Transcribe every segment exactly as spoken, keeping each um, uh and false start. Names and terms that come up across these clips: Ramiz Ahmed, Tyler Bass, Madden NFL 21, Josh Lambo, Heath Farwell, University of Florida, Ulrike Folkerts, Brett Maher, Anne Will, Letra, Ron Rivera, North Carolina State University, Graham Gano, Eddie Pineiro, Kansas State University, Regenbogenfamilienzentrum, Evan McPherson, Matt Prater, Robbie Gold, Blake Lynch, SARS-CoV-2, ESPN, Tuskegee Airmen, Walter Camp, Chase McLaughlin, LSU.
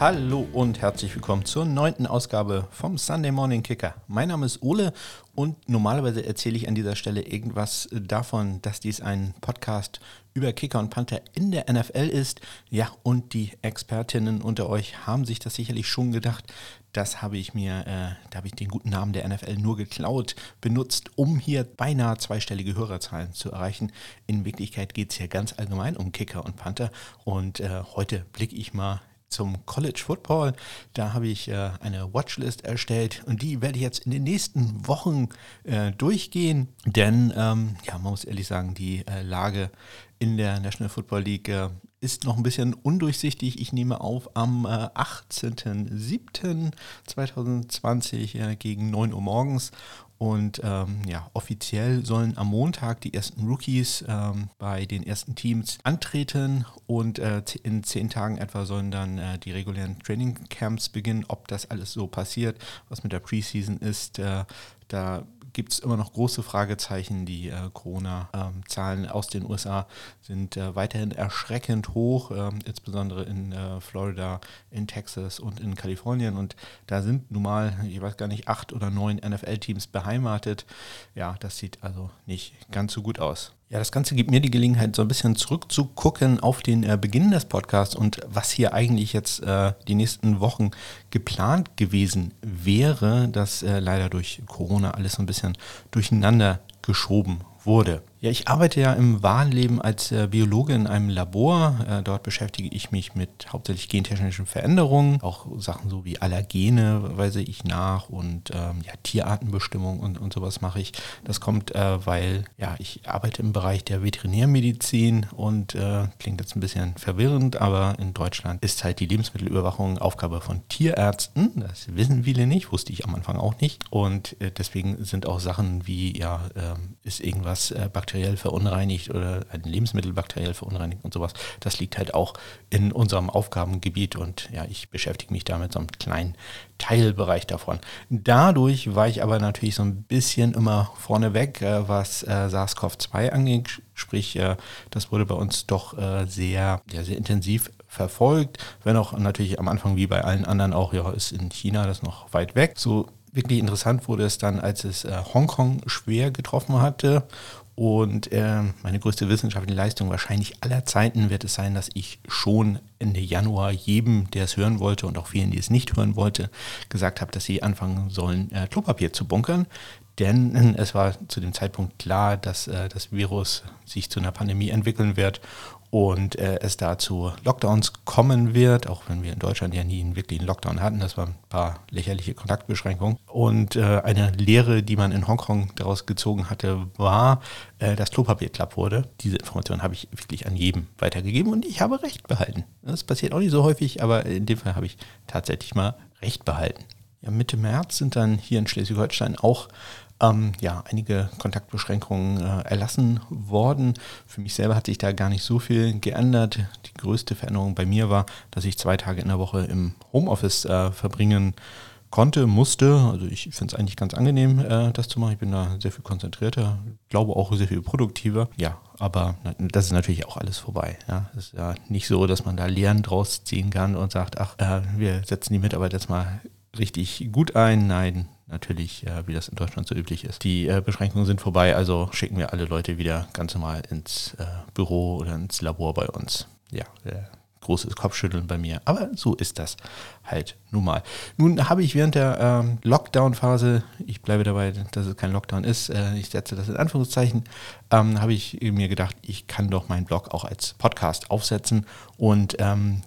Hallo und herzlich willkommen zur neunten Ausgabe vom Sunday Morning Kicker. Mein Name ist Ole und normalerweise erzähle ich an dieser Stelle irgendwas davon, dass dies ein Podcast über Kicker und Panther in der N F L ist. Ja, und die Expertinnen unter euch haben sich das sicherlich schon gedacht. Das habe ich mir, äh, da habe ich den guten Namen der N F L nur geklaut, benutzt, um hier beinahe zweistellige Hörerzahlen zu erreichen. In Wirklichkeit geht es hier ganz allgemein um Kicker und Panther und äh, heute blicke ich mal zum College Football. Da habe ich äh, eine Watchlist erstellt und die werde ich jetzt in den nächsten Wochen äh, durchgehen, denn ähm, ja, man muss ehrlich sagen, die äh, Lage in der National Football League äh, ist noch ein bisschen undurchsichtig. Ich nehme auf am äh, achtzehnten siebten zweitausendzwanzig äh, gegen neun Uhr morgens. Und ähm, ja, offiziell sollen am Montag die ersten Rookies ähm, bei den ersten Teams antreten und äh, in zehn Tagen etwa sollen dann äh, die regulären Training Camps beginnen. Ob das alles so passiert, was mit der Preseason ist, äh, da gibt es immer noch große Fragezeichen. Die äh, Corona-Zahlen ähm, aus den U S A sind äh, weiterhin erschreckend hoch, äh, insbesondere in äh, Florida, in Texas und in Kalifornien. Und da sind nun mal, ich weiß gar nicht, acht oder neun N F L-Teams beheimatet. Ja, das sieht also nicht ganz so gut aus. Ja, das Ganze gibt mir die Gelegenheit, so ein bisschen zurückzugucken auf den äh, Beginn des Podcasts und was hier eigentlich jetzt äh, die nächsten Wochen geplant gewesen wäre, das äh, leider durch Corona alles so ein bisschen durcheinander geschoben wurde. Ja, ich arbeite ja im wahren Leben als äh, Biologe in einem Labor. Äh, dort beschäftige ich mich mit hauptsächlich gentechnischen Veränderungen, auch Sachen so wie Allergene weise ich nach und ähm, ja, Tierartenbestimmung und, und sowas mache ich. Das kommt, äh, weil ja, ich arbeite im Bereich der Veterinärmedizin und äh, klingt jetzt ein bisschen verwirrend, aber in Deutschland ist halt die Lebensmittelüberwachung Aufgabe von Tierärzten. Das wissen viele nicht, wusste ich am Anfang auch nicht. Und äh, deswegen sind auch Sachen wie, ja, äh, ist irgendwas äh, bakteriell verunreinigt oder ein Lebensmittel bakteriell verunreinigt und sowas. Das liegt halt auch in unserem Aufgabengebiet und ja, ich beschäftige mich damit so einem kleinen Teilbereich davon. Dadurch war ich aber natürlich so ein bisschen immer vorneweg, äh, was äh, SARS-C o V zwei angeht, sprich, äh, das wurde bei uns doch äh, sehr, ja, sehr intensiv verfolgt, wenn auch natürlich am Anfang wie bei allen anderen auch, ja, ist in China das noch weit weg. So wirklich interessant wurde es dann, als es äh, Hongkong schwer getroffen hatte. Und äh, meine größte wissenschaftliche Leistung wahrscheinlich aller Zeiten wird es sein, dass ich schon Ende Januar jedem, der es hören wollte und auch vielen, die es nicht hören wollte, gesagt habe, dass sie anfangen sollen, äh, Klopapier zu bunkern. Denn es war zu dem Zeitpunkt klar, dass äh, das Virus sich zu einer Pandemie entwickeln wird und äh, es dazu Lockdowns kommen wird, auch wenn wir in Deutschland ja nie einen wirklichen Lockdown hatten. Das waren ein paar lächerliche Kontaktbeschränkungen. Und äh, eine Lehre, die man in Hongkong daraus gezogen hatte, war, äh, dass Klopapier knapp wurde. Diese Information habe ich wirklich an jedem weitergegeben und ich habe Recht behalten. Das passiert auch nicht so häufig, aber in dem Fall habe ich tatsächlich mal Recht behalten. Ja, Mitte März sind dann hier in Schleswig-Holstein auch Ähm, ja, einige Kontaktbeschränkungen äh, erlassen worden. Für mich selber hat sich da gar nicht so viel geändert. Die größte Veränderung bei mir war, dass ich zwei Tage in der Woche im Homeoffice äh, verbringen konnte, musste. Also ich finde es eigentlich ganz angenehm, äh, das zu machen. Ich bin da sehr viel konzentrierter, glaube auch sehr viel produktiver. Ja, aber das ist natürlich auch alles vorbei. Ja. Es ist ja nicht so, dass man da Lehren draus ziehen kann und sagt, ach, äh, wir setzen die Mitarbeiter jetzt mal richtig gut ein. Nein, natürlich, äh, wie das in Deutschland so üblich ist. Die äh, Beschränkungen sind vorbei, also schicken wir alle Leute wieder ganz normal ins äh, Büro oder ins Labor bei uns. Ja, äh, großes Kopfschütteln bei mir, aber so ist das halt nun mal. Nun habe ich während der ähm, Lockdown-Phase, ich bleibe dabei, dass es kein Lockdown ist, äh, ich setze das in Anführungszeichen, ähm, habe ich mir gedacht, ich kann doch meinen Blog auch als Podcast aufsetzen und ähm,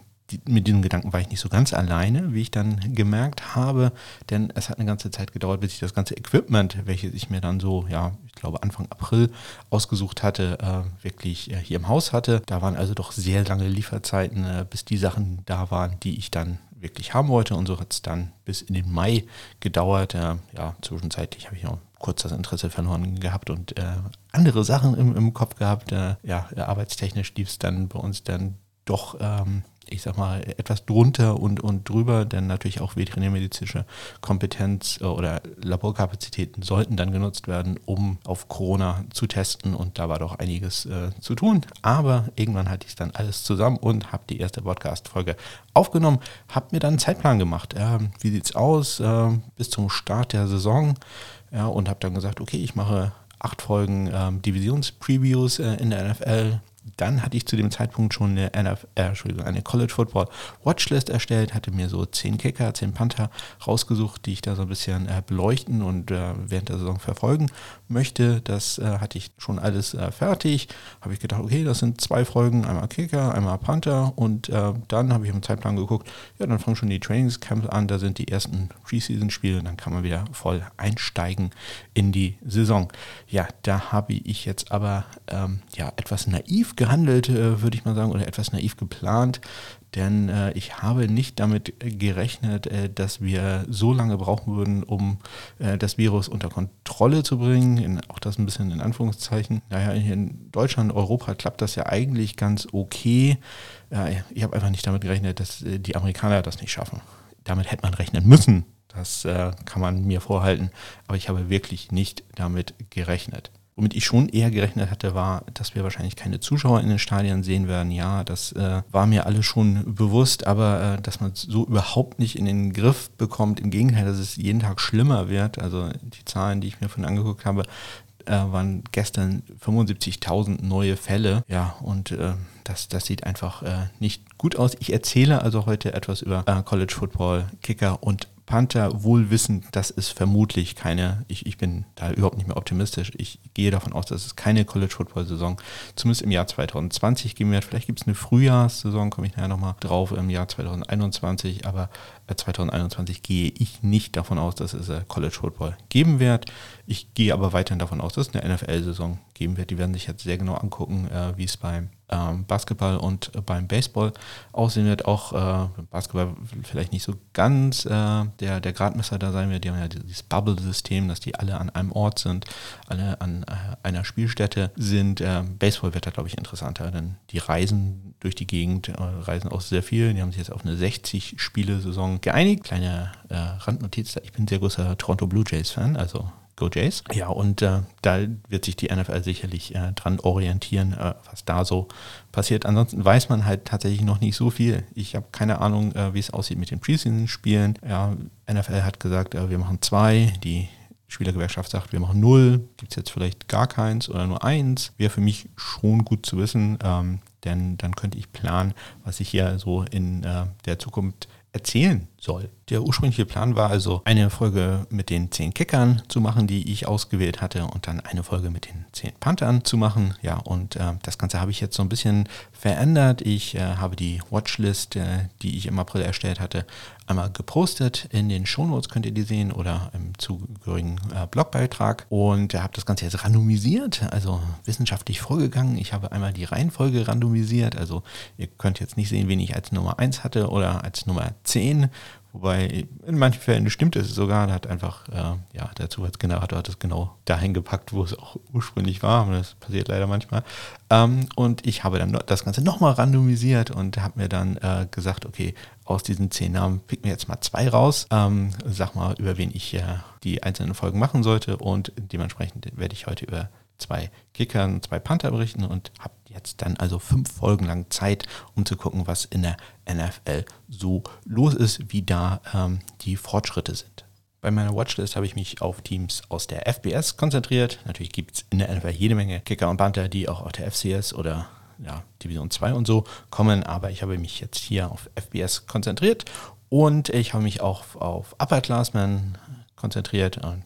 mit diesem Gedanken war ich nicht so ganz alleine, wie ich dann gemerkt habe, denn es hat eine ganze Zeit gedauert, bis ich das ganze Equipment, welches ich mir dann so, ja, ich glaube Anfang April ausgesucht hatte, äh, wirklich äh, hier im Haus hatte. Da waren also doch sehr lange Lieferzeiten, äh, bis die Sachen da waren, die ich dann wirklich haben wollte und so hat es dann bis in den Mai gedauert. Äh, ja, zwischenzeitlich habe ich auch kurz das Interesse verloren gehabt und äh, andere Sachen im, im Kopf gehabt. Äh, ja, arbeitstechnisch lief es dann bei uns dann doch ähm, ich sag mal, etwas drunter und, und drüber, denn natürlich auch veterinärmedizinische Kompetenz oder Laborkapazitäten sollten dann genutzt werden, um auf Corona zu testen, und da war doch einiges äh, zu tun, aber irgendwann hatte ich dann alles zusammen und habe die erste Podcast-Folge aufgenommen, habe mir dann einen Zeitplan gemacht, äh, wie sieht's aus äh, bis zum Start der Saison, ja, und habe dann gesagt, okay, ich mache acht Folgen äh, Divisions-Previews äh, in der N F L. Dann hatte ich zu dem Zeitpunkt schon eine, N F L, äh, Entschuldigung, eine College Football Watchlist erstellt, hatte mir so zehn Kicker, zehn Panther rausgesucht, die ich da so ein bisschen äh, beleuchten und äh, während der Saison verfolgen möchte. Das äh, hatte ich schon alles äh, fertig. Habe ich gedacht, okay, das sind zwei Folgen, einmal Kicker, einmal Panther, und äh, dann habe ich im Zeitplan geguckt, ja, dann fangen schon die Trainingscamps an, da sind die ersten Preseason-Spiele, dann kann man wieder voll einsteigen in die Saison. Ja, da habe ich jetzt aber ähm, ja, etwas naiv gehandelt, würde ich mal sagen, oder etwas naiv geplant, denn äh, ich habe nicht damit gerechnet, äh, dass wir so lange brauchen würden, um äh, das Virus unter Kontrolle zu bringen, in, auch das ein bisschen in Anführungszeichen. Naja, hier in Deutschland, Europa klappt das ja eigentlich ganz okay. Äh, ich habe einfach nicht damit gerechnet, dass äh, die Amerikaner das nicht schaffen. Damit hätte man rechnen müssen, das äh, kann man mir vorhalten, aber ich habe wirklich nicht damit gerechnet. Womit ich schon eher gerechnet hatte, war, dass wir wahrscheinlich keine Zuschauer in den Stadien sehen werden. Ja, das äh, war mir alles schon bewusst, aber äh, dass man es so überhaupt nicht in den Griff bekommt, im Gegenteil, dass es jeden Tag schlimmer wird. Also die Zahlen, die ich mir von angeguckt habe, äh, waren gestern fünfundsiebzigtausend neue Fälle. Ja, und äh, das, das sieht einfach äh, nicht gut aus. Ich erzähle also heute etwas über äh, College Football, Kicker und Panther, wohl wissend, dass es vermutlich keine, ich, ich bin da überhaupt nicht mehr optimistisch, ich gehe davon aus, dass es keine College-Football-Saison, zumindest im Jahr zwanzig zwanzig geben wird. Vielleicht gibt es eine Frühjahrssaison, komme ich nachher nochmal drauf, im Jahr zwanzig einundzwanzig, aber zwanzig einundzwanzig gehe ich nicht davon aus, dass es College-Football geben wird. Ich gehe aber weiterhin davon aus, dass es eine N F L-Saison geben wird. Die werden sich jetzt sehr genau angucken, wie es beim Basketball und beim Baseball aussehen wird. Auch äh, Basketball vielleicht nicht so ganz äh, der, der Gradmesser da sein wird. Die haben ja dieses Bubble-System, dass die alle an einem Ort sind, alle an äh, einer Spielstätte sind. Äh, Baseball wird da, glaube ich, interessanter, denn die reisen durch die Gegend, äh, reisen auch sehr viel. Die haben sich jetzt auf eine sechzig-Spiele-Saison geeinigt. Kleine äh, Randnotiz, ich bin sehr großer Toronto Blue Jays-Fan, also Go Jays. Ja, und äh, da wird sich die N F L sicherlich äh, dran orientieren, äh, was da so passiert. Ansonsten weiß man halt tatsächlich noch nicht so viel. Ich habe keine Ahnung, äh, wie es aussieht mit den Preseason-Spielen. Ja, N F L hat gesagt, äh, wir machen zwei. Die Spielergewerkschaft sagt, wir machen null. Gibt es jetzt vielleicht gar keins oder nur eins? Wäre für mich schon gut zu wissen, ähm, denn dann könnte ich planen, was ich hier so in äh, der Zukunft erzählen soll. Der ursprüngliche Plan war also, eine Folge mit den zehn Kickern zu machen, die ich ausgewählt hatte, und dann eine Folge mit den zehn Panthern zu machen. Ja, und äh, das Ganze habe ich jetzt so ein bisschen verändert. Ich äh, habe die Watchlist, äh, die ich im April erstellt hatte, einmal gepostet. In den Shownotes könnt ihr die sehen oder im zugehörigen äh, Blogbeitrag. Und äh, habe das Ganze jetzt randomisiert, also wissenschaftlich vorgegangen. Ich habe einmal die Reihenfolge randomisiert. Also ihr könnt jetzt nicht sehen, wen ich als Nummer eins hatte oder als Nummer zehn. Wobei in manchen Fällen stimmt es sogar, da hat einfach äh, ja, der Zufallsgenerator hat es genau dahin gepackt, wo es auch ursprünglich war, und das passiert leider manchmal. Ähm, und ich habe dann das Ganze nochmal randomisiert und habe mir dann äh, gesagt, okay, aus diesen zehn Namen picken wir jetzt mal zwei raus, ähm, sag mal, über wen ich äh, die einzelnen Folgen machen sollte, und dementsprechend werde ich heute über zwei Kicker und zwei Panther berichten und habe jetzt dann also fünf Folgen lang Zeit, um zu gucken, was in der N F L so los ist, wie da ähm, die Fortschritte sind. Bei meiner Watchlist habe ich mich auf Teams aus der F B S konzentriert. Natürlich gibt es in der N F L jede Menge Kicker und Panther, die auch aus der F C S oder ja, Division zwei und so kommen, aber ich habe mich jetzt hier auf F B S konzentriert, und ich habe mich auch auf Upperclassmen konzentriert, und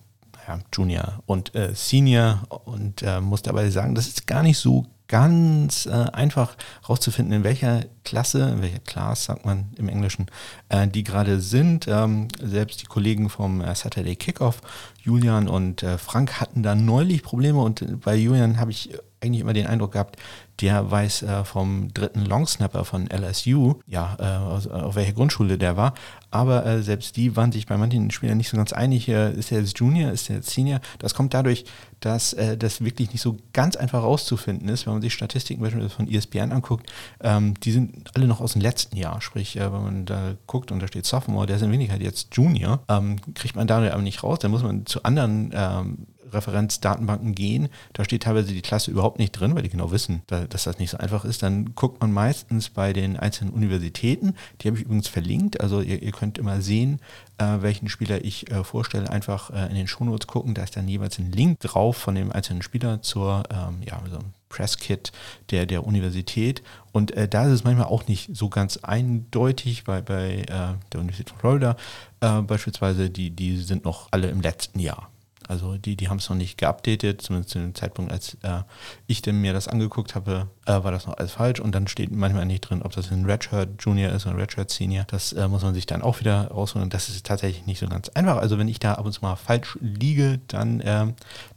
Junior und äh, Senior, und äh, muss dabei sagen, das ist gar nicht so ganz äh, einfach rauszufinden, in welcher Klasse, in welcher Class, sagt man im Englischen, äh, die gerade sind. Ähm, selbst die Kollegen vom äh, Saturday Kickoff, Julian und äh, Frank, hatten da neulich Probleme, und bei Julian habe ich eigentlich immer den Eindruck gehabt, der weiß äh, vom dritten Longsnapper von L S U, ja, äh, aus, auf welcher Grundschule der war, aber äh, selbst die waren sich bei manchen Spielern nicht so ganz einig, äh, ist der jetzt Junior, ist der jetzt Senior, das kommt dadurch, dass äh, das wirklich nicht so ganz einfach rauszufinden ist, wenn man sich Statistiken beispielsweise von E S P N anguckt, ähm, die sind alle noch aus dem letzten Jahr, sprich, äh, wenn man da guckt und da steht Sophomore, der ist in Wenigkeit jetzt Junior, ähm, kriegt man dadurch aber nicht raus, dann muss man zu anderen ähm, Referenzdatenbanken gehen, da steht teilweise die Klasse überhaupt nicht drin, weil die genau wissen, dass das nicht so einfach ist. Dann guckt man meistens bei den einzelnen Universitäten, die habe ich übrigens verlinkt, also ihr, ihr könnt immer sehen, äh, welchen Spieler ich äh, vorstelle, einfach äh, in den Shownotes gucken, da ist dann jeweils ein Link drauf von dem einzelnen Spieler zur ähm, ja, so einem Presskit der, der Universität und äh, da ist es manchmal auch nicht so ganz eindeutig, bei, bei äh, der Universität von Florida äh, beispielsweise, die, die sind noch alle im letzten Jahr. Also die, die haben es noch nicht geupdatet, zumindest zu dem Zeitpunkt, als äh, ich denn mir das angeguckt habe, äh, war das noch alles falsch und dann steht manchmal nicht drin, ob das ein Redshirt Junior ist oder ein Redshirt Senior. Das äh, muss man sich dann auch wieder rausholen und das ist tatsächlich nicht so ganz einfach. Also wenn ich da ab und zu mal falsch liege, dann äh,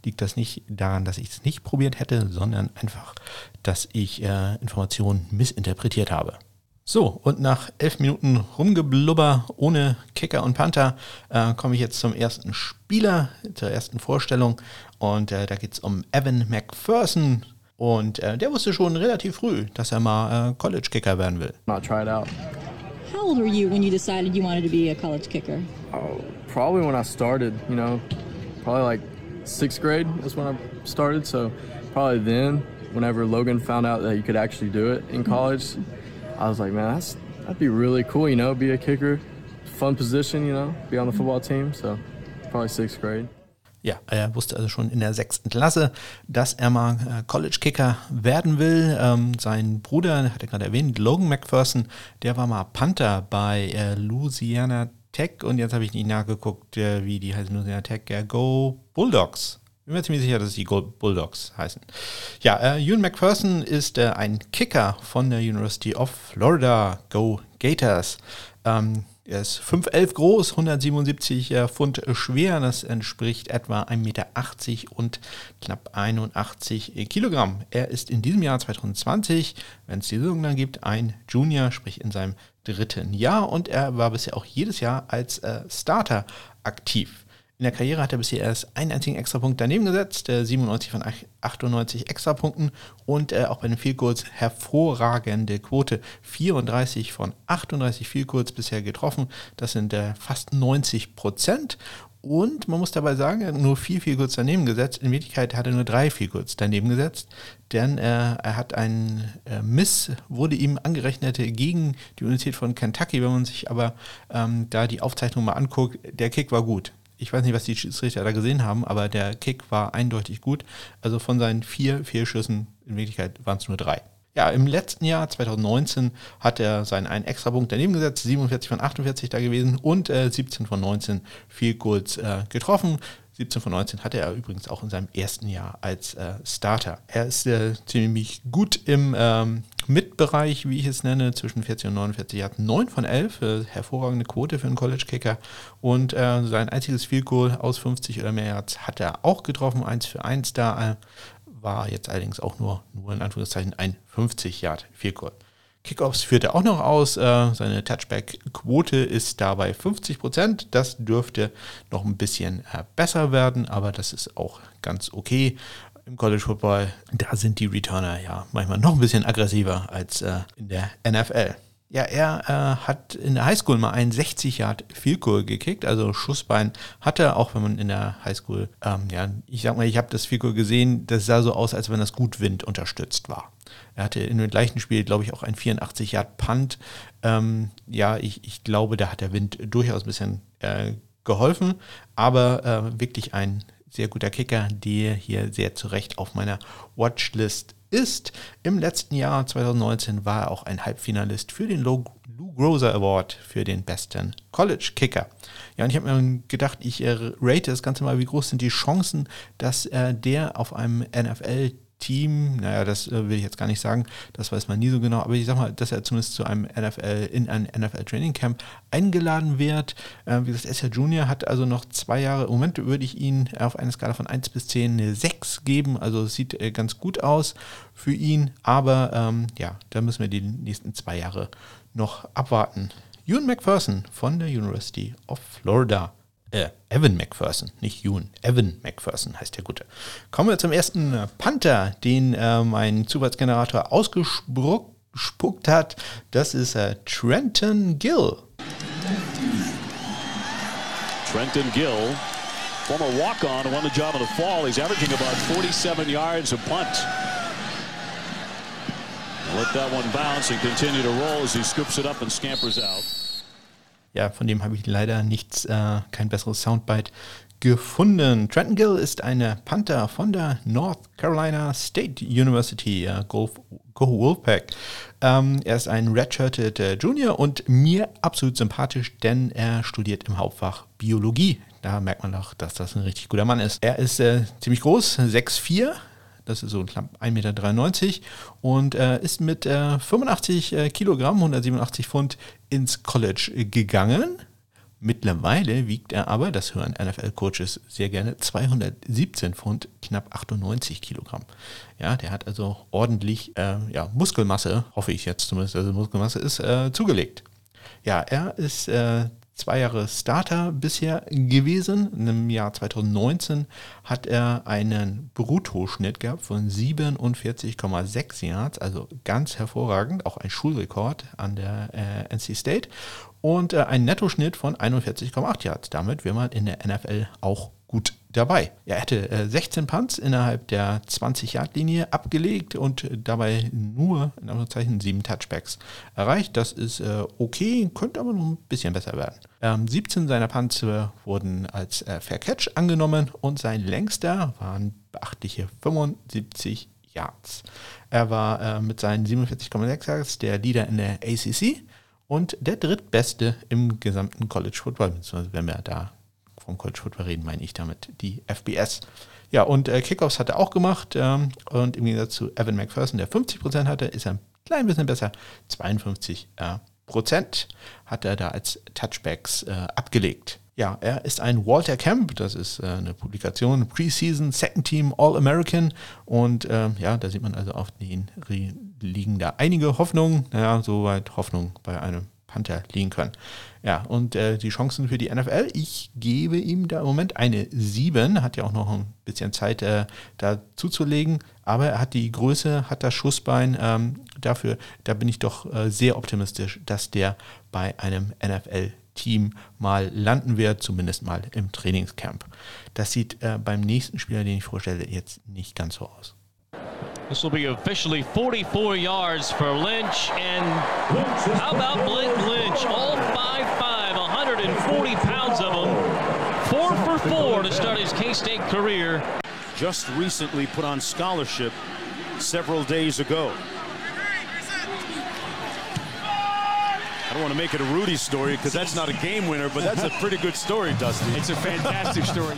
liegt das nicht daran, dass ich es nicht probiert hätte, sondern einfach, dass ich äh, Informationen missinterpretiert habe. So, und nach elf Minuten Rumgeblubber ohne Kicker und Panther äh, komme ich jetzt zum ersten Spieler, zur ersten Vorstellung. Und äh, da geht es um Evan McPherson. Und äh, der wusste schon relativ früh, dass er mal äh, College-Kicker werden will. I'll try it out. How old were you when you decided you wanted to be a college kicker? Oh, probably when I started, you know, probably like sixth grade is when I started. So probably then, whenever Logan found out that you could actually do it in college, I was like, man, that's, that'd be really cool, you know, be a kicker, fun position, you know, be on the football team, so probably sixth grade. Ja, er wusste also schon in der sechsten Klasse, dass er mal äh, College-Kicker werden will. Ähm, sein Bruder, hat er gerade erwähnt, Logan McPherson, der war mal Panther bei äh, Louisiana Tech und jetzt habe ich nicht nachgeguckt, äh, wie die heißen, Louisiana Tech, äh, Go Bulldogs. Ich bin mir ziemlich sicher, dass die Bulldogs heißen. Ja, äh, Ewan McPherson ist äh, ein Kicker von der University of Florida. Go Gators. Ähm, er ist fünf Komma elf groß, hundertsiebenundsiebzig äh, Pfund schwer. Das entspricht etwa ein Meter achtzig und knapp einundachtzig Kilogramm. Er ist in diesem Jahr zwanzig zwanzig, wenn es die Saison dann gibt, ein Junior, sprich in seinem dritten Jahr. Und er war bisher auch jedes Jahr als äh, Starter aktiv. In der Karriere hat er bisher erst einen einzigen Extrapunkt daneben gesetzt, äh, siebenundneunzig von achtundneunzig Extrapunkten und äh, auch bei den Field Goals hervorragende Quote, vierunddreißig von achtunddreißig Field Goals bisher getroffen, das sind äh, fast neunzig Prozent und man muss dabei sagen, er hat nur vier Field Goals daneben gesetzt, in Wirklichkeit hat er nur drei Field Goals daneben gesetzt, denn äh, er hat einen äh, Miss, wurde ihm angerechnet gegen die Universität von Kentucky, wenn man sich aber ähm, da die Aufzeichnung mal anguckt, der Kick war gut. Ich weiß nicht, was die Schiedsrichter da gesehen haben, aber der Kick war eindeutig gut. Also von seinen vier Fehlschüssen, in Wirklichkeit waren es nur drei. Ja, im letzten Jahr, zwanzig neunzehn, hat er seinen einen Extrapunkt daneben gesetzt, siebenundvierzig von achtundvierzig da gewesen und äh, siebzehn von neunzehn Field Goals äh, getroffen. siebzehn von neunzehn hatte er übrigens auch in seinem ersten Jahr als äh, Starter. Er ist äh, ziemlich gut im ähm, Mitbereich, wie ich es nenne, zwischen vierzig und neunundvierzig. Er hat neun von elf, äh, hervorragende Quote für einen College-Kicker. Und äh, sein einziges Field Goal aus fünfzig oder mehr Yards hat er auch getroffen, eins für eins. Da äh, war jetzt allerdings auch nur, nur in Anführungszeichen ein fünfzig Yard Field Goal. Kickoffs führt er auch noch aus. Äh, seine Touchback-Quote ist dabei fünfzig Prozent. Das dürfte noch ein bisschen äh, besser werden, aber das ist auch ganz okay. Im College Football, da sind die Returner ja manchmal noch ein bisschen aggressiver als äh, in der N F L. Ja, er äh, hat in der Highschool mal einen sechzig Yard Field Goal gekickt, also Schussbein hatte, auch wenn man in der Highschool, ähm, ja, ich sag mal, ich habe das Field Goal gesehen, das sah so aus, als wenn das gut Wind unterstützt war. Er hatte in dem gleichen Spiel, glaube ich, auch einen vierundachtzig Yard Punt. Ähm, ja, ich, ich glaube, da hat der Wind durchaus ein bisschen äh, geholfen, aber äh, wirklich ein sehr guter Kicker, der hier sehr zu Recht auf meiner Watchlist ist. Im letzten Jahr zwanzig neunzehn war er auch ein Halbfinalist für den Lou Groza Award für den besten College-Kicker. Ja, und ich habe mir gedacht, ich rate das Ganze mal, wie groß sind die Chancen, dass äh, der auf einem N F L Team, naja, das äh, will ich jetzt gar nicht sagen, das weiß man nie so genau, aber ich sag mal, dass er zumindest zu einem N F L, in ein N F L Training Camp eingeladen wird. Äh, wie gesagt, Esser Junior hat also noch zwei Jahre, im Moment würde ich ihn auf eine Skala von eins bis zehn eine sechs geben, also es sieht äh, ganz gut aus für ihn, aber ähm, ja, da müssen wir die nächsten zwei Jahre noch abwarten. Evan McPherson von der University of Florida. Äh, Evan McPherson, nicht Ewan, Evan McPherson heißt der Gute. Kommen wir zum ersten Panther, den äh, mein Zufallsgenerator ausgespuckt hat. Das ist äh, Trenton Gill. Trenton Gill, former walk-on, won the job in the fall. He's averaging about forty-seven yards a punt. Let that one bounce and continue to roll as he scoops it up and scampers out. Ja, von dem habe ich leider nichts, äh, kein besseres Soundbite gefunden. Trenton Gill ist eine Panther von der North Carolina State University, äh, Go, Go Wolfpack. Ähm, er ist ein redshirted äh, Junior und mir absolut sympathisch, denn er studiert im Hauptfach Biologie. Da merkt man doch, dass das ein richtig guter Mann ist. Er ist äh, ziemlich groß, sechs Komma vier. Das ist so knapp eins Komma dreiundneunzig Meter und äh, ist mit äh, fünfundachtzig äh, Kilogramm, hundertsiebenundachtzig Pfund ins College äh, gegangen. Mittlerweile wiegt er aber, das hören N F L-Coaches sehr gerne, zweihundertsiebzehn Pfund, knapp achtundneunzig Kilogramm. Ja, der hat also ordentlich äh, ja, Muskelmasse, hoffe ich jetzt zumindest, also Muskelmasse ist äh, zugelegt. Ja, er ist äh, zwei Jahre Starter bisher gewesen. Im Jahr zweitausendneunzehn hat er einen Bruttoschnitt gehabt von siebenundvierzig Komma sechs Yards, also ganz hervorragend, auch ein Schulrekord an der äh, N C State und äh, einen Nettoschnitt von einundvierzig Komma acht Yards. Damit wäre man in der N F L auch gut dabei. Er hatte äh, sechzehn Punts innerhalb der zwanzig-Yard-Linie abgelegt und äh, dabei nur, in Anführungszeichen, sieben Touchbacks erreicht. Das ist äh, okay, könnte aber noch ein bisschen besser werden. Ähm, siebzehn seiner Punts wurden als äh, Fair Catch angenommen und sein längster waren beachtliche fünfundsiebzig Yards. Er war äh, mit seinen siebenundvierzig Komma sechs Yards der Leader in der A C C und der drittbeste im gesamten College Football, beziehungsweise wenn wir da vom College Football reden, meine ich damit die F B S. Ja, und äh, Kickoffs hat er auch gemacht ähm, und im Gegensatz zu Evan McPherson, der fünfzig Prozent hatte, ist er ein klein bisschen besser, zweiundfünfzig Prozent äh, hat er da als Touchbacks äh, abgelegt. Ja, er ist ein Walter Camp, das ist äh, eine Publikation, Preseason, Second Team, All-American und ähm, ja, da sieht man also auf den Re- liegen da einige Hoffnungen, naja, soweit Hoffnung bei einem Panther liegen können. Ja, und äh, die Chancen für die N F L, ich gebe ihm da im Moment eine sieben, hat ja auch noch ein bisschen Zeit äh, da zuzulegen, aber er hat die Größe, hat das Schussbein, ähm, dafür, da bin ich doch äh, sehr optimistisch, dass der bei einem N F L-Team mal landen wird, zumindest mal im Trainingscamp. Das sieht äh, beim nächsten Spieler, den ich vorstelle, jetzt nicht ganz so aus. This will be officially forty-four yards for Lynch, and how about Blake Lynch, all five foot five, one hundred forty pounds of him, four for four to start his K-State career. Just recently put on scholarship several days ago. I don't want to make it a Rudy story because that's not a game winner, but that's a pretty good story, Dusty. It's a fantastic story.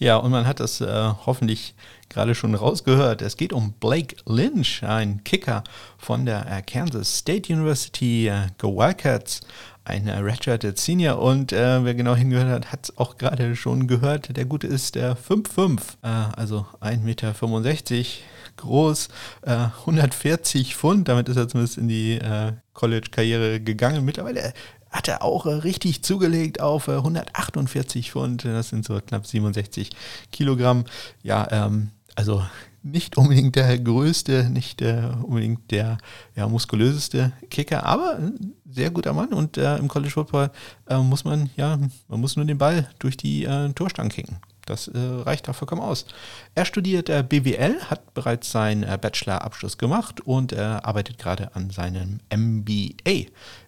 Ja, und man hat das äh, hoffentlich gerade schon rausgehört. Es geht um Blake Lynch, ein Kicker von der äh, Kansas State University, äh, Go Wildcats, ein äh, redshirted Senior. Und äh, wer genau hingehört hat, hat es auch gerade schon gehört. Der Gute ist der äh, fünf Komma fünf, äh, also eins Komma fünfundsechzig Meter groß, äh, hundertvierzig Pfund. Damit ist er zumindest in die äh, College-Karriere gegangen. Mittlerweile äh, hat er auch äh, richtig zugelegt auf äh, hundertachtundvierzig Pfund, das sind so knapp siebenundsechzig Kilogramm. Ja, ähm, also nicht unbedingt der größte, nicht äh, unbedingt der ja, muskulöseste Kicker, aber ein sehr guter Mann und äh, im College Football äh, muss man, ja, man muss nur den Ball durch die äh, Torstangen kicken. Das äh, reicht da vollkommen aus. Er studiert äh, B W L, hat bereits seinen äh, Bachelor-Abschluss gemacht und äh, arbeitet gerade an seinem M B A.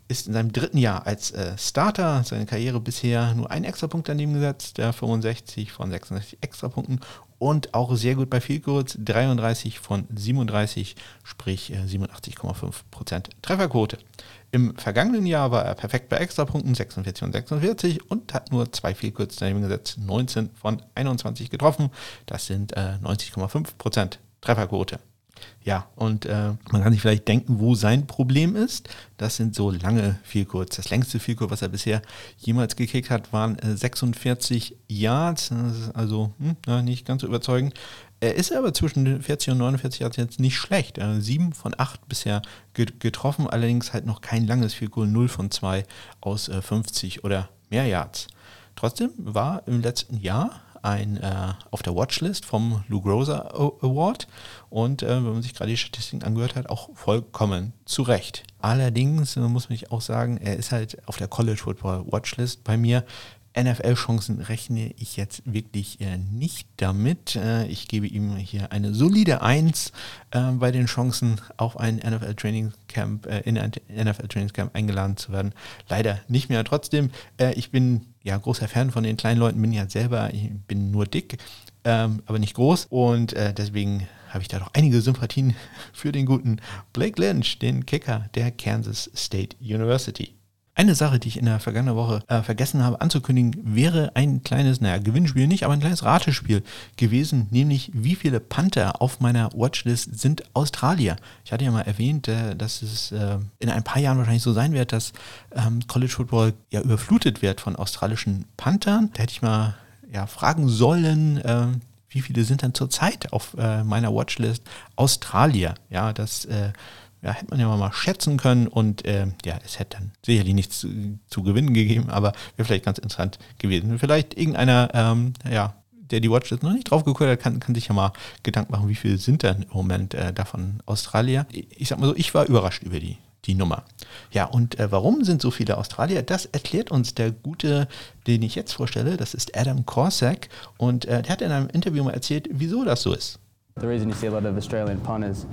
Ist in seinem dritten Jahr als äh, Starter, seine Karriere bisher nur ein Extrapunkt daneben gesetzt, der fünfundsechzig von sechsundsechzig Extrapunkten und auch sehr gut bei Field Goals, dreiunddreißig von siebenunddreißig, sprich äh, siebenundachtzig Komma fünf Prozent Trefferquote. Im vergangenen Jahr war er perfekt bei Extrapunkten, sechsundvierzig von sechsundvierzig und hat nur zwei Field Goals daneben gesetzt, neunzehn von einundzwanzig getroffen, das sind äh, neunzig Komma fünf Prozent Trefferquote. Ja, und äh, man kann sich vielleicht denken, wo sein Problem ist. Das sind so lange Field Goals. Das längste Field Goal, was er bisher jemals gekickt hat, waren äh, sechsundvierzig Yards. Das ist also hm, na, nicht ganz so überzeugend. Er ist aber zwischen vierzig und neunundvierzig Yards jetzt nicht schlecht. Äh, sieben von acht bisher getroffen, allerdings halt noch kein langes Field Goal, null von zwei aus äh, fünfzig oder mehr Yards. Trotzdem war im letzten Jahr ein äh, auf der Watchlist vom Lou Groza Award und äh, wenn man sich gerade die Statistiken angehört hat, auch vollkommen zu Recht. Allerdings äh, muss man auch sagen, er ist halt auf der College Football Watchlist bei mir. N F L-Chancen rechne ich jetzt wirklich äh, nicht damit. Äh, ich gebe ihm hier eine solide eins äh, bei den Chancen, auf ein N F L-Trainingscamp, äh, in ein N F L-Trainingscamp eingeladen zu werden. Leider nicht mehr. Trotzdem, äh, ich bin ja großer Fan von den kleinen Leuten, bin ja selber, ich bin nur dick, ähm, aber nicht groß. Und äh, deswegen habe ich da doch einige Sympathien für den guten Blake Lynch, den Kicker der Kansas State University. Eine Sache, die ich in der vergangenen Woche äh, vergessen habe anzukündigen, wäre ein kleines, naja, Gewinnspiel nicht, aber ein kleines Ratespiel gewesen, nämlich wie viele Panther auf meiner Watchlist sind Australier. Ich hatte ja mal erwähnt, äh, dass es äh, in ein paar Jahren wahrscheinlich so sein wird, dass ähm, College Football ja überflutet wird von australischen Panthern. Da hätte ich mal ja, fragen sollen, äh, wie viele sind dann zurzeit auf äh, meiner Watchlist Australier. Ja, das äh, Ja, hätte man ja mal schätzen können und äh, ja, es hätte dann sicherlich nichts zu, zu gewinnen gegeben, aber wäre vielleicht ganz interessant gewesen. Vielleicht irgendeiner, ähm, ja, der die Watchlist noch nicht drauf geguckt hat, kann, kann sich ja mal Gedanken machen, wie viele sind denn im Moment äh, davon Australier. Ich, ich sag mal so, ich war überrascht über die, die Nummer. Ja, und äh, warum sind so viele Australier? Das erklärt uns der Gute, den ich jetzt vorstelle, das ist Adam Korsak und äh, der hat in einem Interview mal erzählt, wieso das so ist. The reason you see a lot of Australian punters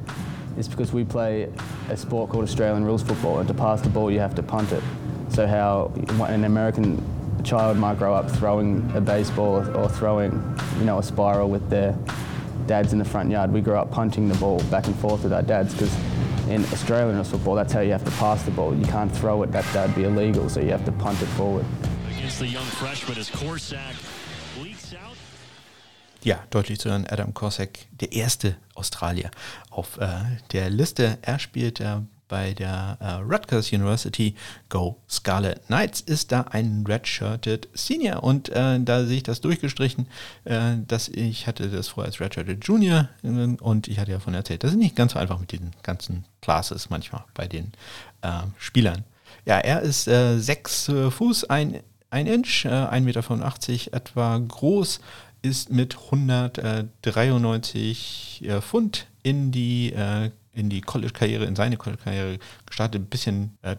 is because we play a sport called Australian rules football, and to pass the ball you have to punt it. So how an American child might grow up throwing a baseball or throwing, you know, a spiral with their dads in the front yard, we grew up punting the ball back and forth with our dads because in Australian rules football that's how you have to pass the ball. You can't throw it, that that'd be illegal, so you have to punt it forward. Against the young freshman is Korsak. Ja, deutlich zu hören, Adam Korsak, der erste Australier auf äh, der Liste. Er spielt äh, bei der äh, Rutgers University. Go Scarlet Knights ist da ein redshirted Senior und äh, da sehe ich das durchgestrichen, äh, dass ich hatte das vorher als redshirted Junior und ich hatte ja von erzählt, das ist nicht ganz so einfach mit diesen ganzen Classes manchmal bei den äh, Spielern. Ja, er ist äh, sechs äh, Fuß, ein, ein Inch, äh, eins Komma fünfundachtzig Meter etwa groß, ist mit hundertdreiundneunzig Pfund in die, äh, in die College-Karriere, in seine College-Karriere gestartet. Ein bisschen, äh,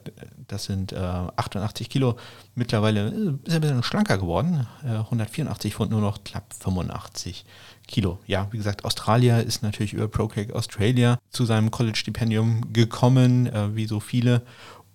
das sind äh, achtundachtzig Kilo. Mittlerweile ist er ein bisschen schlanker geworden. Äh, hundertvierundachtzig Pfund, nur noch knapp fünfundachtzig Kilo. Ja, wie gesagt, Australier ist natürlich über ProCake Australia zu seinem College-Stipendium gekommen, äh, wie so viele.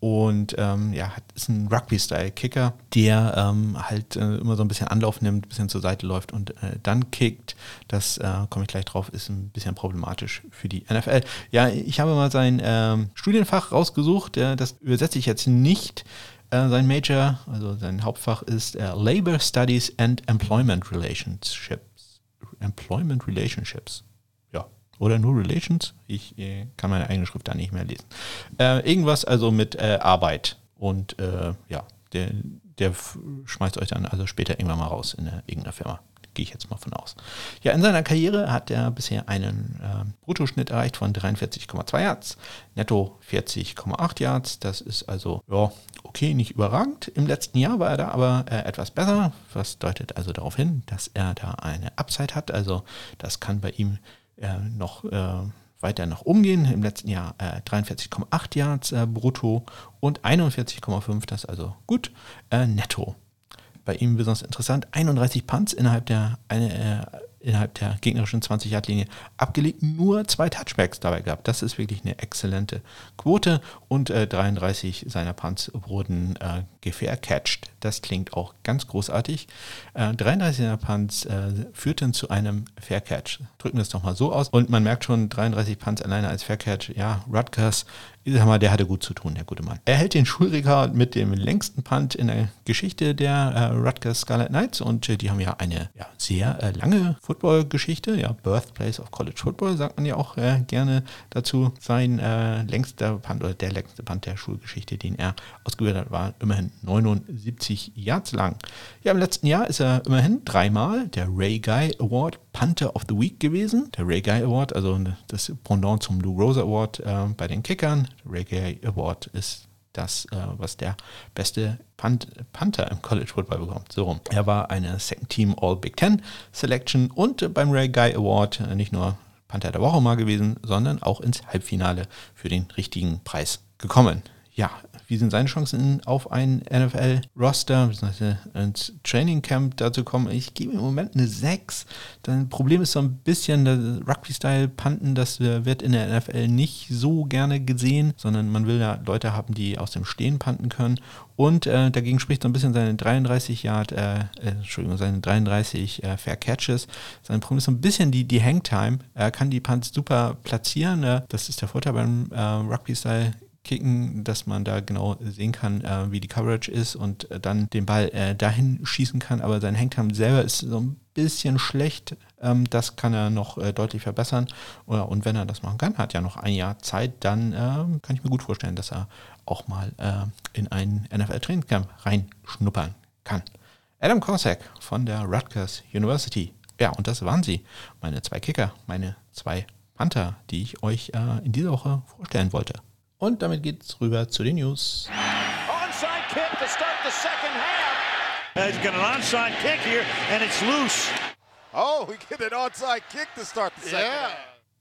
Und ähm, ja, ist ein Rugby-Style-Kicker, der ähm, halt äh, immer so ein bisschen Anlauf nimmt, ein bisschen zur Seite läuft und äh, dann kickt. Das äh, komme ich gleich drauf, ist ein bisschen problematisch für die N F L. Ja, ich habe mal sein ähm, Studienfach rausgesucht, äh, das übersetze ich jetzt nicht. Äh, sein Major, also sein Hauptfach ist äh, Labor Studies and Employment Relationships. Employment Relationships. Oder nur Relations, ich äh, kann meine eigene Schrift da nicht mehr lesen. Äh, irgendwas also mit äh, Arbeit und äh, ja, der, der f- schmeißt euch dann also später irgendwann mal raus in eine, irgendeiner Firma, gehe ich jetzt mal von aus. Ja, in seiner Karriere hat er bisher einen äh, Bruttoschnitt erreicht von dreiundvierzig Komma zwei Yards, netto vierzig Komma acht Yards, das ist also, ja, okay, nicht überragend. Im letzten Jahr war er da aber äh, etwas besser, was deutet also darauf hin, dass er da eine Upside hat, also das kann bei ihm Äh, noch äh, weiter nach oben gehen. Im letzten Jahr äh, dreiundvierzig Komma acht Yards äh, brutto und einundvierzig Komma fünf, das ist also gut, äh, netto. Bei ihm besonders interessant, einunddreißig Punts innerhalb der, eine, äh, innerhalb der gegnerischen zwanzig Yard Linie abgelegt, nur zwei Touchbacks dabei gehabt. Das ist wirklich eine exzellente Quote und äh, dreiunddreißig seiner Punts wurden äh, gefair catched. Das klingt auch ganz großartig. Äh, dreiunddreißig Punts äh, führten zu einem Fair Catch. Drücken wir es doch mal so aus. Und man merkt schon, dreiunddreißig Punts alleine als Fair Catch. Ja, Rutgers, ich sag mal, der hatte gut zu tun, der gute Mann. Er hält den Schulrekord mit dem längsten Punt in der Geschichte der äh, Rutgers Scarlet Knights. Und äh, die haben ja eine ja, sehr äh, lange Football-Geschichte. Ja, Birthplace of College Football, sagt man ja auch äh, gerne dazu. Sein äh, längster Punt oder der längste Punt der Schulgeschichte, den er ausgewählt hat, war immerhin neunundsiebzig Yards lang. Ja, im letzten Jahr ist er immerhin dreimal der Ray Guy Award Punter of the Week gewesen. Der Ray Guy Award, also das Pendant zum Lou Groza Award äh, bei den Kickern. Der Ray Guy Award ist das, äh, was der beste Punt, Punter im College Football bekommt. So rum. Er war eine Second Team All Big Ten Selection und äh, beim Ray Guy Award äh, nicht nur Punter der Woche mal gewesen, sondern auch ins Halbfinale für den richtigen Preis gekommen. Ja, wie sind seine Chancen auf ein N F L-Roster, beziehungsweise ins Training-Camp dazu kommen? Ich gebe im Moment eine sechs. Das Problem ist so ein bisschen, Rugby-Style-Punten, das wird in der N F L nicht so gerne gesehen, sondern man will ja Leute haben, die aus dem Stehen punten können. Und äh, dagegen spricht so ein bisschen seine dreiunddreißig Yard, äh, Entschuldigung, seine dreiunddreißig äh, Fair Catches. Sein Problem ist so ein bisschen die, die Hangtime. Er kann die Punts super platzieren. Äh, das ist der Vorteil beim äh, Rugby-Style Kicken, dass man da genau sehen kann, äh, wie die Coverage ist und äh, dann den Ball äh, dahin schießen kann. Aber sein Hangtime selber ist so ein bisschen schlecht. Ähm, das kann er noch äh, deutlich verbessern. Oder, und wenn er das machen kann, hat ja noch ein Jahr Zeit, dann äh, kann ich mir gut vorstellen, dass er auch mal äh, in einen N F L-Trainingscamp reinschnuppern kann. Adam Korsak von der Rutgers University. Ja, und das waren sie. Meine zwei Kicker, meine zwei Panther, die ich euch äh, in dieser Woche vorstellen wollte. Und damit geht's rüber zu den News. Onside kick to start the second half. He's got an onside kick here and it's loose. Oh, we get an onside kick to start the second yeah. half.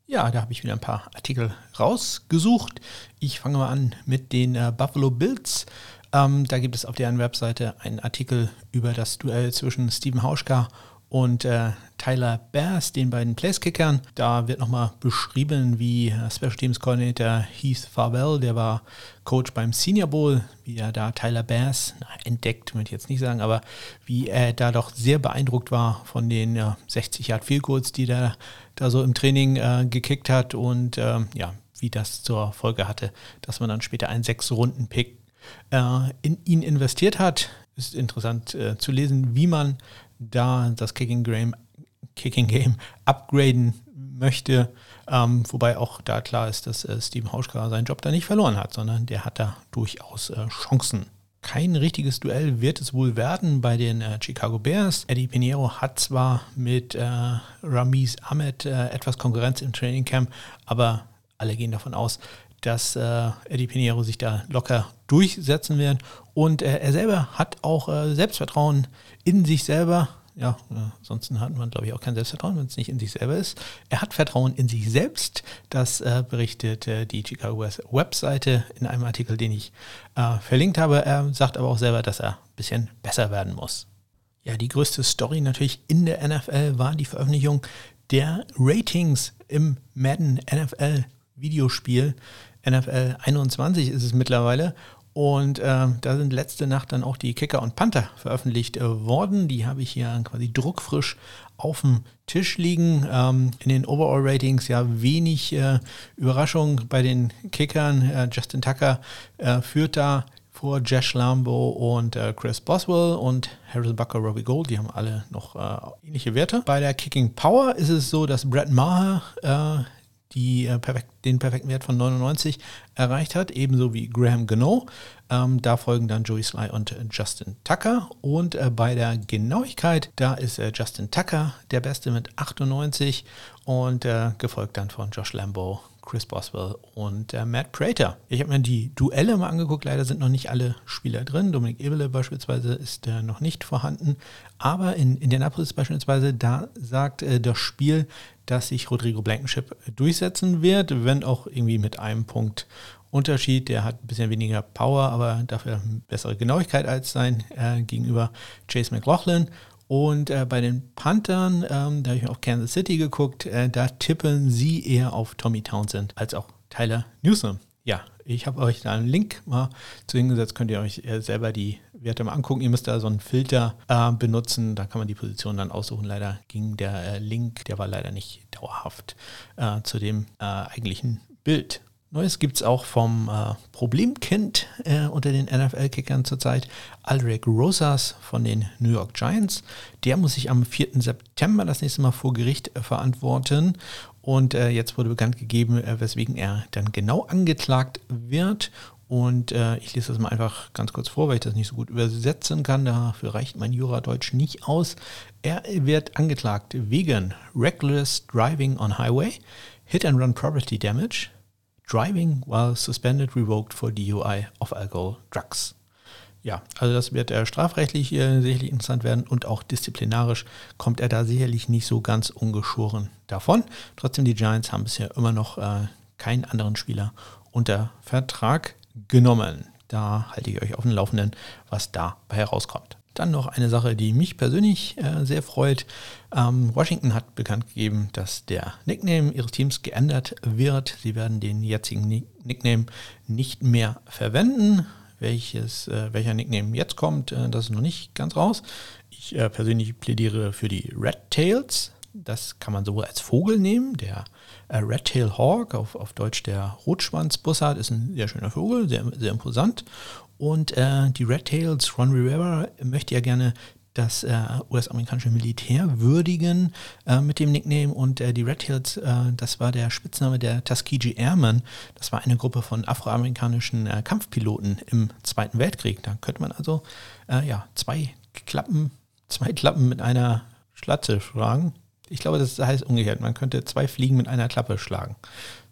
Ja, da habe ich wieder ein paar Artikel rausgesucht. Ich fange mal an mit den äh, Buffalo Bills. Ähm, da gibt es auf deren Webseite einen Artikel über das Duell zwischen Stephen Hauschka und äh, Tyler Bass, den beiden Placekickern. Da wird nochmal beschrieben, wie Special Teams Coordinator Heath Farwell, der war Coach beim Senior Bowl, wie er da Tyler Bass na, entdeckt, möchte ich jetzt nicht sagen, aber wie er da doch sehr beeindruckt war von den ja, sechzig Yard Field Goals, die der da so im Training äh, gekickt hat und äh, ja, wie das zur Folge hatte, dass man dann später einen sechs Runden Pick äh, in ihn investiert hat. Ist interessant äh, zu lesen, wie man da das Kicking Game, Kicking Game upgraden möchte, ähm, wobei auch da klar ist, dass äh, Stephen Hauschka seinen Job da nicht verloren hat, sondern der hat da durchaus äh, Chancen. Kein richtiges Duell wird es wohl werden bei den äh, Chicago Bears. Eddie Pineiro hat zwar mit äh, Ramiz Ahmed äh, etwas Konkurrenz im Training Camp, aber alle gehen davon aus, dass äh, Eddie Pineiro sich da locker durchsetzen wird. Und äh, er selber hat auch äh, Selbstvertrauen in sich selber. Ja, äh, ansonsten hat man, glaube ich, auch kein Selbstvertrauen, wenn es nicht in sich selber ist. Er hat Vertrauen in sich selbst. Das äh, berichtet äh, die Chicago Webseite in einem Artikel, den ich äh, verlinkt habe. Er sagt aber auch selber, dass er ein bisschen besser werden muss. Ja, die größte Story natürlich in der N F L war die Veröffentlichung der Ratings im Madden N F L Videospiel. N F L einundzwanzig ist es mittlerweile und äh, da sind letzte Nacht dann auch die Kicker und Panther veröffentlicht äh, worden. Die habe ich hier quasi druckfrisch auf dem Tisch liegen. Ähm, in den Overall-Ratings ja wenig äh, Überraschung bei den Kickern. Äh, Justin Tucker äh, führt da vor Josh Lambo und äh, Chris Boswell und Harrison Bucker, Robbie Gold, die haben alle noch äh, ähnliche Werte. Bei der Kicking Power ist es so, dass Brett Maher äh, die äh, perfekt, den perfekten Wert von neunundneunzig erreicht hat, ebenso wie Graham Gano. Ähm, da folgen dann Joey Sly und äh, Justin Tucker. Und äh, bei der Genauigkeit, da ist äh, Justin Tucker der Beste mit achtundneunzig und äh, gefolgt dann von Josh Lambo, Chris Boswell und äh, Matt Prater. Ich habe mir die Duelle mal angeguckt, leider sind noch nicht alle Spieler drin. Dominik Eberle beispielsweise ist äh, noch nicht vorhanden, aber in Indianapolis beispielsweise, da sagt äh, das Spiel, dass sich Rodrigo Blankenship durchsetzen wird, wenn auch irgendwie mit einem Punkt Unterschied. Der hat ein bisschen weniger Power, aber dafür bessere Genauigkeit als sein äh, gegenüber Chase McLaughlin. Und äh, bei den Panthern, ähm, da habe ich mir auf Kansas City geguckt, äh, da tippen sie eher auf Tommy Townsend als auch Tyler Newsom. ja, ich habe euch da einen Link mal zu hingesetzt, könnt ihr euch selber die Werte mal angucken. Ihr müsst da so einen Filter äh, benutzen, da kann man die Position dann aussuchen. Leider ging der äh, Link, der war leider nicht dauerhaft äh, zu dem äh, eigentlichen Bild. Neues gibt es auch vom äh, Problemkind äh, unter den N F L-Kickern zurzeit, Ray Guy Award von den New York Giants. Der muss sich am vierten September das nächste Mal vor Gericht äh, verantworten. Und äh, jetzt wurde bekannt gegeben, äh, weswegen er dann genau angeklagt wird. Und äh, ich lese das mal einfach ganz kurz vor, weil ich das nicht so gut übersetzen kann. Dafür reicht mein Jura-Deutsch nicht aus. Er wird angeklagt wegen Reckless Driving on Highway, Hit and Run Property Damage, Driving while suspended, revoked for D U I of alcohol, drugs. Ja, also das wird äh, strafrechtlich äh, sicherlich interessant werden und auch disziplinarisch kommt er da sicherlich nicht so ganz ungeschoren davon. Trotzdem, die Giants haben bisher immer noch äh, keinen anderen Spieler unter Vertrag genommen. Da halte ich euch auf dem Laufenden, was da herauskommt. Dann noch eine Sache, die mich persönlich äh, sehr freut. Ähm, Washington hat bekannt gegeben, dass der Nickname ihres Teams geändert wird. Sie werden den jetzigen Nickname nicht mehr verwenden. Welches, äh, welcher Nickname jetzt kommt, äh, das ist noch nicht ganz raus. Ich äh, persönlich plädiere für die Red Tails. Das kann man sowohl als Vogel nehmen, der äh, Red-Tail Hawk, auf, auf Deutsch der Rotschwanz-Bussard, ist ein sehr schöner Vogel, sehr, sehr imposant. Und äh, die Red Tails, Ron Rivera, möchte ja gerne das äh, U S-amerikanische Militär würdigen äh, mit dem Nickname. Und äh, die Red Tails, äh, das war der Spitzname der Tuskegee Airmen. Das war eine Gruppe von afroamerikanischen äh, Kampfpiloten im Zweiten Weltkrieg. Da könnte man also äh, ja, zwei Klappen, zwei Klappen mit einer Schlatze schlagen. Ich glaube, das heißt umgekehrt. Man könnte zwei Fliegen mit einer Klappe schlagen.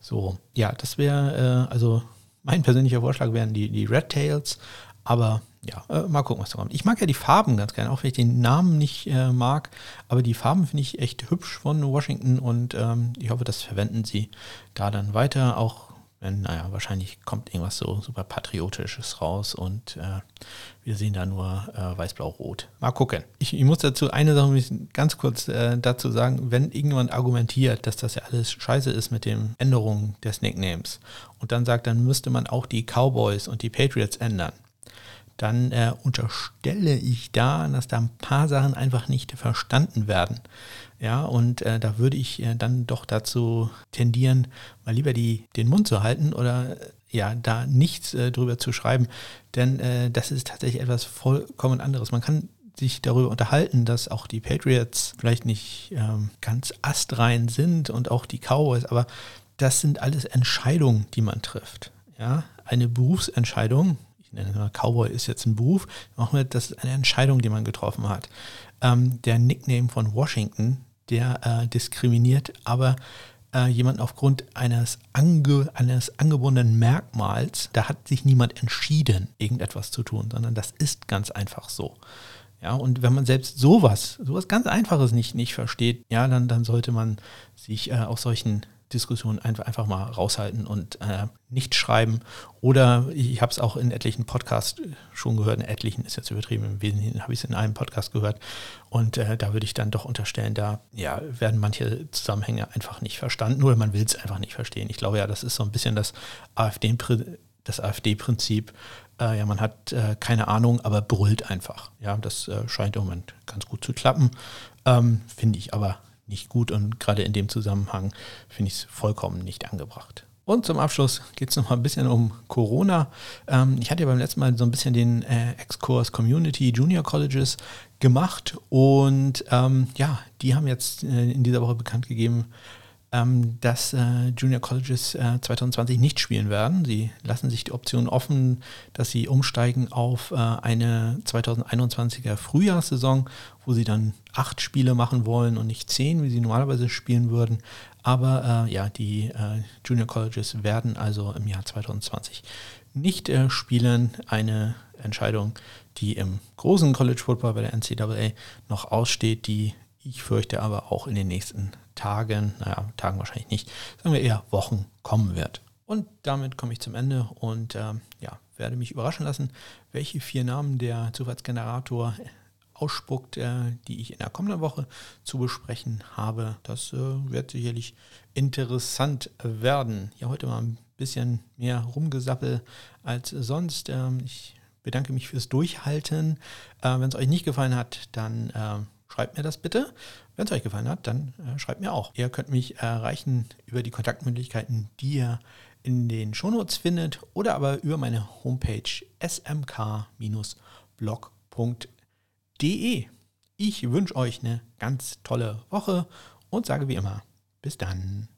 So, ja, das wäre äh, also... Mein persönlicher Vorschlag wären die, die Red Tails, aber ja, äh, mal gucken, was da kommt. Ich mag ja die Farben ganz gerne, auch wenn ich den Namen nicht äh, mag, aber die Farben finde ich echt hübsch von Washington und ähm, ich hoffe, das verwenden sie da dann weiter, auch wenn, naja, wahrscheinlich kommt irgendwas so super Patriotisches raus und äh, wir sehen da nur äh, weiß-blau-rot. Mal gucken. Ich, ich muss dazu eine Sache ganz kurz äh, dazu sagen, wenn irgendjemand argumentiert, dass das ja alles scheiße ist mit den Änderungen des Nicknames und dann sagt, dann müsste man auch die Cowboys und die Patriots ändern, dann äh, unterstelle ich da, dass da ein paar Sachen einfach nicht verstanden werden. Ja, und äh, da würde ich äh, dann doch dazu tendieren, mal lieber die, den Mund zu halten oder äh, ja, da nichts äh, drüber zu schreiben, denn äh, das ist tatsächlich etwas vollkommen anderes. Man kann sich darüber unterhalten, dass auch die Patriots vielleicht nicht ähm, ganz astrein sind und auch die Cowboys, aber das sind alles Entscheidungen, die man trifft. Ja, eine Berufsentscheidung. Cowboy ist jetzt ein Beruf, das ist eine Entscheidung, die man getroffen hat. Ähm, der Nickname von Washington, der äh, diskriminiert aber äh, jemanden aufgrund eines, ange, eines angeborenen Merkmals, da hat sich niemand entschieden, irgendetwas zu tun, sondern das ist ganz einfach so. Ja, und wenn man selbst sowas, sowas ganz Einfaches nicht, nicht versteht, ja, dann, dann sollte man sich äh, aus solchen Diskussionen einfach, einfach mal raushalten und äh, nicht schreiben. Oder ich habe es auch in etlichen Podcasts schon gehört, in etlichen ist jetzt übertrieben, im Wesentlichen habe ich es in einem Podcast gehört und äh, da würde ich dann doch unterstellen, da ja, werden manche Zusammenhänge einfach nicht verstanden oder man will es einfach nicht verstehen. Ich glaube ja, das ist so ein bisschen das A F D-Prinzip. Äh, ja, man hat äh, keine Ahnung, aber brüllt einfach. Ja, das äh, scheint im Moment ganz gut zu klappen, ähm, finde ich aber nicht gut und gerade in dem Zusammenhang finde ich es vollkommen nicht angebracht. Und zum Abschluss geht es noch mal ein bisschen um Corona. Ähm, ich hatte ja beim letzten Mal so ein bisschen den äh, Exkurs Community Junior Colleges gemacht und ähm, ja, die haben jetzt äh, in dieser Woche bekannt gegeben, ähm, dass äh, Junior Colleges äh, zwanzig zwanzig nicht spielen werden. Sie lassen sich die Option offen, dass sie umsteigen auf äh, eine zwanzig einundzwanziger Frühjahrssaison, wo sie dann acht Spiele machen wollen und nicht zehn, wie sie normalerweise spielen würden. Aber äh, ja, die äh, Junior Colleges werden also im Jahr zwanzig zwanzig nicht äh, spielen. Eine Entscheidung, die im großen College Football bei der N C A A noch aussteht, die ich fürchte aber auch in den nächsten Tagen, naja, Tagen wahrscheinlich nicht, sagen wir eher Wochen kommen wird. Und damit komme ich zum Ende und ähm, ja, werde mich überraschen lassen, welche vier Namen der Zufallsgenerator ausspuckt, äh, die ich in der kommenden Woche zu besprechen habe. Das äh, wird sicherlich interessant werden. Ja, heute mal ein bisschen mehr Rumgesappel als sonst. Ähm, ich bedanke mich fürs Durchhalten. Äh, wenn es euch nicht gefallen hat, dann äh, schreibt mir das bitte. Wenn es euch gefallen hat, dann äh, schreibt mir auch. Ihr könnt mich erreichen über die Kontaktmöglichkeiten, die ihr in den Shownotes findet, oder aber über meine Homepage s m k Bindestrich blog Punkt de. Ich wünsche euch eine ganz tolle Woche und sage wie immer, bis dann.